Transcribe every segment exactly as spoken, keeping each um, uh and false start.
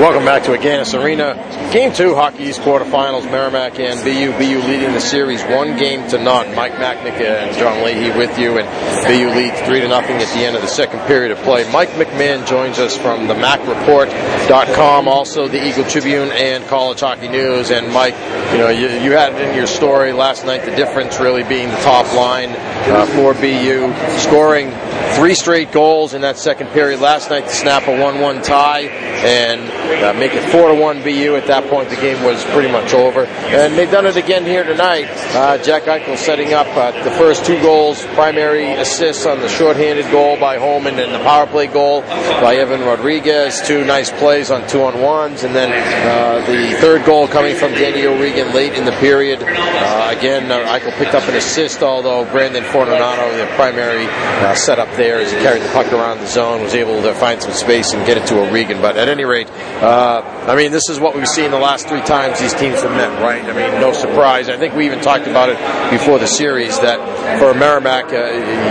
Welcome back to Aganis Arena. Game two, Hockey East quarterfinals, Merrimack and B U. B U leading the series one game to none. Mike Macnick and John Leahy with you, and B U leads three to nothing at the end of the second period of play. Mike McMahon joins us from the Mack Report dot com, also the Eagle Tribune and College Hockey News. And Mike, you know, you, you had in your story last night the difference really being the top line uh, for B U, scoring three straight goals in that second period last night to snap a one one tie and Uh, make it four to one B U. At that point, the game was pretty much over. And they've done it again here tonight. Uh, Jack Eichel setting up uh, the first two goals, primary assists on the shorthanded goal by Holman and the power play goal by Evan Rodriguez. Two nice plays on two-on-ones. And then uh, the third goal coming from Danny O'Regan late in the period. Uh, again, uh, Eichel picked up an assist, although Brandon Fortinano, the primary uh, setup there as he carried the puck around the zone, was able to find some space and get it to O'Regan. But at any rate, Uh, I mean, this is what we've seen the last three times these teams have met, right? I mean, no surprise. I think we even talked about it before the series that for Merrimack, uh,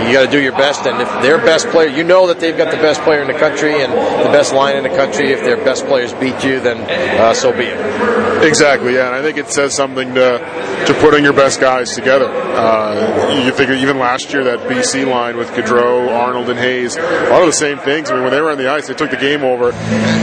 you got to do your best. And if their best player, you know that they've got the best player in the country and the best line in the country. If their best players beat you, then uh, so be it. Exactly, yeah. And I think it says something to, to putting your best guys together. Uh, you think even last year, that B C line with Gaudreau, Arnold, and Hayes, a lot of the same things. I mean, when they were on the ice, they took the game over.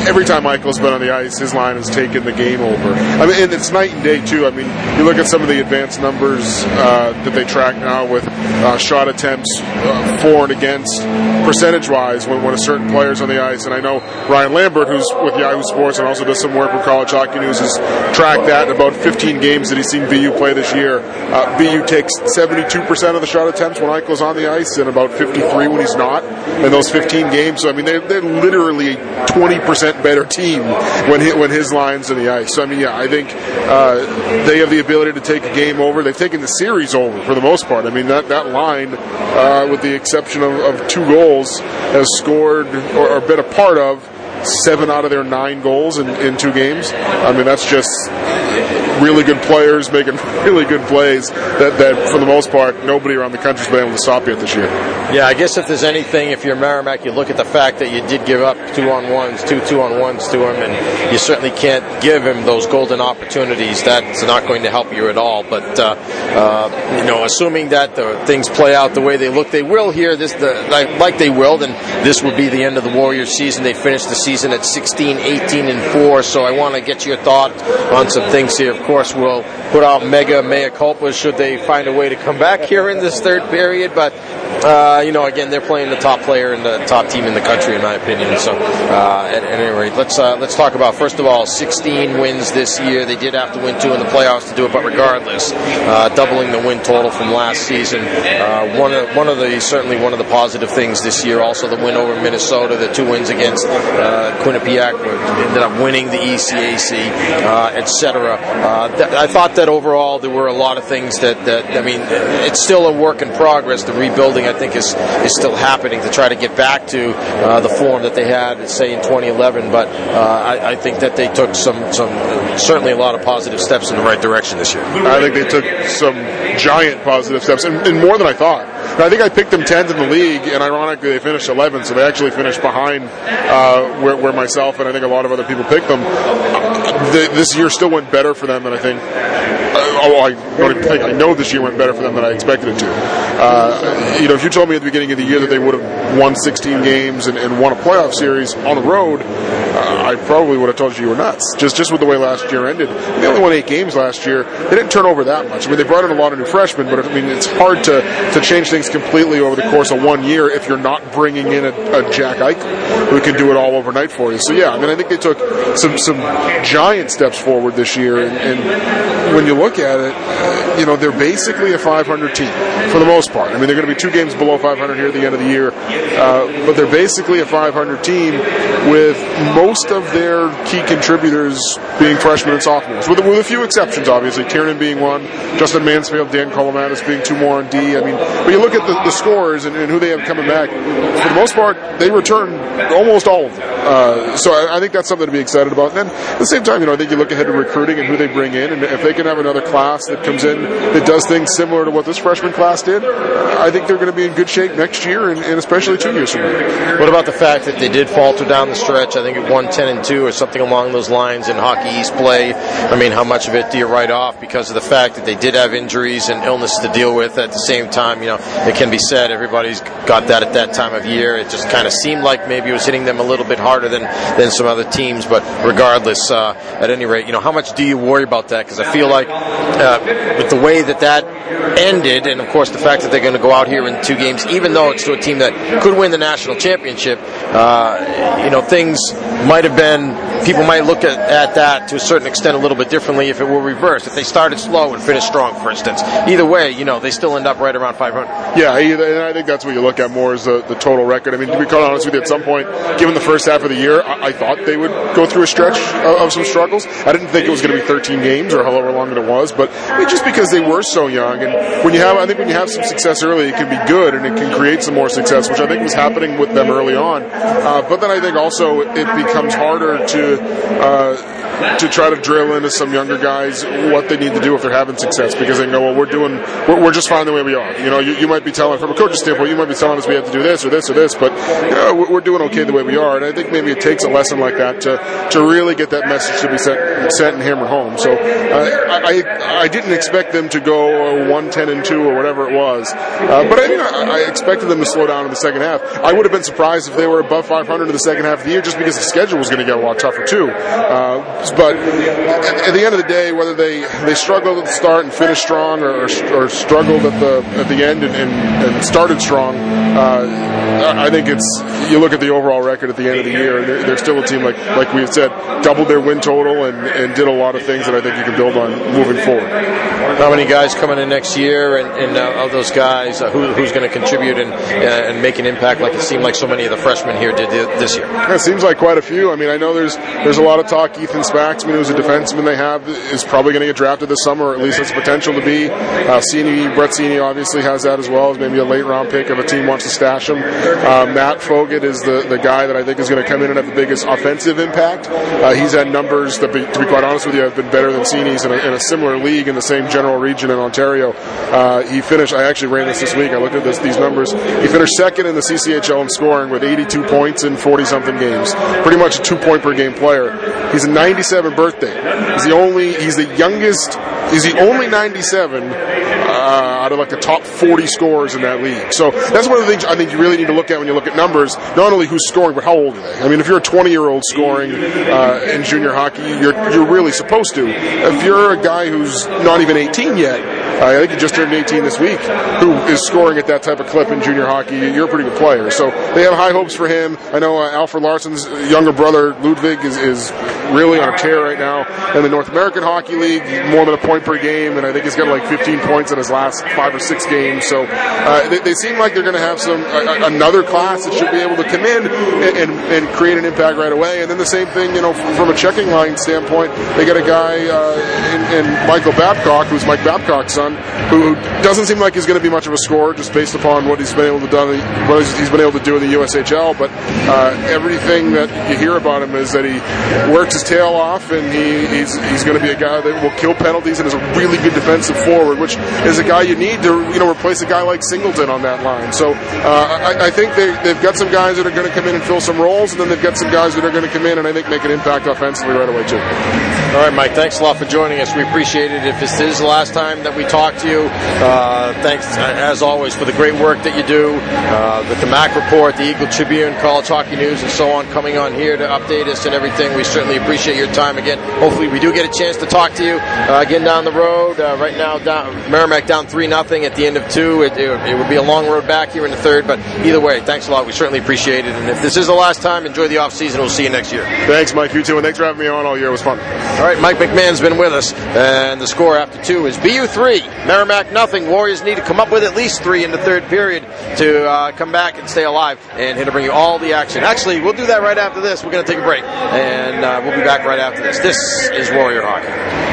Every time Michael's been on the ice, his line has taken the game over. I mean, and it's night and day too. I mean, you look at some of the advanced numbers uh, that they track now with uh, shot attempts, uh, for and against, percentage-wise, when, when a certain player's on the ice. And I know Ryan Lambert, who's with Yahoo Sports and also does some work for College Hockey News, has tracked that in about fifteen games that he's seen B U play this year. Uh, B U takes seventy-two percent of the shot attempts when Eichel's on the ice and about fifty-three when he's not in those fifteen games. So, I mean, they're, they're literally a twenty percent better team when his, when his line's on the ice. So, I mean, yeah, I think uh, they have the ability to take a game over. They've taken the series over for the most part. I mean, that, that line, uh, with the exception of, of two goals, has scored or, or been a part of seven out of their nine goals in, in two games. I mean, that's just really good players making really good plays that, that for the most part, nobody around the country's been able to stop yet this year. Yeah, I guess if there's anything, if you're Merrimack, you look at the fact that you did give up two-on-ones, two two-on-ones to him, and you certainly can't give him those golden opportunities. That's not going to help you at all. But, uh, uh, you know, assuming that the things play out the way they look, they will here, this, the, like, like they will, then this will be the end of the Warriors season. They finished the season at sixteen, eighteen, and four, so I want to get your thought on some things here. Of course, we'll put out mega mea culpa should they find a way to come back here in this third period, but uh, you know, again, they're playing the top player and the top team in the country, in my opinion. So uh, at, at any rate, let's, uh, let's talk about, first of all, sixteen wins this year. They did have to win two in the playoffs to do it, but regardless, uh, doubling the win total from last season. Uh, one of, one of the, certainly one of the positive things this year, also the win over Minnesota, the two wins against Uh, Quinnipiac, ended up winning the E C A C, uh, et cetera. Uh, th- I thought that overall there were a lot of things that, that, I mean, it's still a work in progress. The rebuilding, I think, is, is still happening to try to get back to uh, the form that they had, say, in twenty eleven. But uh, I, I think that they took some, some, certainly a lot of positive steps in the right direction this year. I think they took some giant positive steps, and, and more than I thought. And I think I picked them tenth in the league, and ironically, they finished eleventh, so they actually finished behind uh, Where, where myself and I think a lot of other people picked them. The, this year still went better for them than I think. Oh, I don't think I know this year went better for them than I expected it to. Uh, you know, if you told me at the beginning of the year that they would have won sixteen games and, and won a playoff series on the road, uh, I probably would have told you you were nuts. Just just with the way last year ended, they only won eight games last year. They didn't turn over that much. I mean, they brought in a lot of new freshmen, but I mean, it's hard to, to change things completely over the course of one year if you're not bringing in a, a Jack Eichel who can do it all overnight for you. So yeah, I mean, I think they took some some giant steps forward this year, and, and when you look at it, uh, you know, they're basically a five hundred team for the most part. I mean, they're going to be two games below five hundred here at the end of the year, uh, but they're basically a five hundred team with most of their key contributors being freshmen and sophomores, with, with a few exceptions, obviously. Tiernan being one, Justin Mansfield, Dan Colomatis being two more on D. I mean, but you look at the, the scorers and, and who they have coming back, for the most part, they return almost all of them. Uh, so I, I think that's something to be excited about. And then at the same time, you know, I think you look ahead to recruiting and who they bring in, and if they can have another another class that comes in that does things similar to what this freshman class did, I think they're going to be in good shape next year and, and especially two years from now. What about the fact that they did falter down the stretch? I think it won ten and two or something along those lines in Hockey East play. I mean, how much of it do you write off because of the fact that they did have injuries and illness to deal with at the same time? You know, it can be said everybody's got that at that time of year. It just kind of seemed like maybe it was hitting them a little bit harder than, than some other teams, but regardless, uh, at any rate, you know, how much do you worry about that? Because I feel like uh, with the way that that ended, and of course the fact that they're going to go out here in two games, even though it's to a team that could win the national championship, uh, you know, things might have been, people might look at, at that to a certain extent a little bit differently if it were reversed, if they started slow and finished strong, for instance. Either way, you know, they still end up right around five hundred. Yeah, and I think that's what you look at more is the, the total record. I mean, to be quite honest with you, at some point, given the first half of the year, I, I thought they would go through a stretch of, of some struggles. I didn't think it was going to be thirteen games or however long it was, but I mean, just because they were so young, and when you have, I think when you have some success early, it can be good and it can create some more success, which I think was happening with them early on. Uh, but then I think also it becomes harder to uh, to try to drill into some younger guys what they need to do if they're having success, because they know, well, we're doing, we're, we're just fine the way we are. You know, you, you might be telling, from a coach's standpoint, you might be telling us we have to do this or this or this, but you know, we're doing okay the way we are. And I think maybe it takes a lesson like that to to really get that message to be sent, sent and hammered home. So uh, I, I I didn't expect them to go one ten and two or whatever it was, uh, but I, you know, I expected them to slow down in the second half. I would have been surprised if they were above five hundred in the second half of the year, just because the schedule was going to get a lot tougher too. Uh, but at, at the end of the day, whether they they struggled at the start and finished strong, or, or struggled at the at the end and, and, and started strong, uh, I think it's, you look at the overall record at the end of the year, and they're, they're still a team, like like we've said, doubled their win total and, and did a lot of things that I think you can build on moving forward. How many guys coming in next year, and, and uh, of those guys, uh, who, who's going to contribute and, uh, and make an impact like it seemed like so many of the freshmen here did this year? Yeah, it seems like quite a few. I mean, I know there's there's a lot of talk. Ethan Spaxman, who's a defenseman they have, is probably going to get drafted this summer, or at least has potential to be. Uh, Seney, Brett Seney obviously has that as well, as maybe a late round pick if a team wants to stash him. Uh, Matt Fogett is the, the guy that I think is going to come in and have the biggest offensive impact. Uh, he's had numbers that, be, to be quite honest with you, have been better than Seney's in a, in a similar league in the same general region in Ontario. Uh, he finished, I actually ran this this week, I looked at this, these numbers, he finished second in the C C H L in scoring with eighty-two points in forty-something games. Pretty much a two-point per game player. He's a ninety-seven birthday. He's the only, he's the youngest, he's the only ninety-seven uh, out of like the top forty scorers in that league. So that's one of the things I think you really need to look at when you look at numbers, not only who's scoring, but how old are they? I mean, if you're a twenty-year-old scoring uh, in junior hockey, you're you're really supposed to. If you're a guy who's not even eighteen yet, uh, I think he just turned eighteen this week, who is scoring at that type of clip in junior hockey, you're a pretty good player. So they have high hopes for him. I know uh, Alfred Larson's younger brother, Ludwig, is, is really on a tear right now. And the North American Hockey League, more than a point per game, and I think he's got like fifteen points in his last five or six games. So uh, they, they seem like they're going to have some uh, another class that should be able to come in and, and, and create an impact right away. And then the same thing, you know, from a checking line standpoint, they got a guy uh, in, in Michael Babcock, who's Mike Babcock's son, who doesn't seem like he's going to be much of a scorer, just based upon what he's been able to do, what he's been able to do in the U S H L. But uh, everything that you hear about him is that he works his tail off, and he, he's he's going to be a guy that will kill penalties and is a really good defensive forward, which is a guy you need to, you know, replace a guy like Singleton on that line. So uh, I, I think they, they've got some guys that are going to come in and fill some roles, and then they've got some guys that are going to come in and I think make an impact offensively right away too. All right, Mike, thanks a lot for joining us. We appreciate it. If this is the last time that we talk to you, uh, thanks, as always, for the great work that you do uh, with the Mac Report, the Eagle Tribune, College Hockey News, and so on, coming on here to update us and everything. We certainly appreciate your time again. Hopefully we do get a chance to talk to you uh, again down the road. Uh, right now, down, Merrimack down three nothing at the end of two. It, it, it would be a long road back here in the third, but either way, thanks a lot. We certainly appreciate it. And if this is the last time, enjoy the offseason. We'll see you next year. Thanks, Mike. You too, and thanks for having me on all year. It was fun. All right, Mike McMahon's been with us, and the score after two is B U three, Merrimack nothing. Warriors need to come up with at least three in the third period to uh, come back and stay alive, and here to bring you all the action. Actually, we'll do that right after this. We're going to take a break, and uh, we'll be back right after this. This is Warrior Hockey.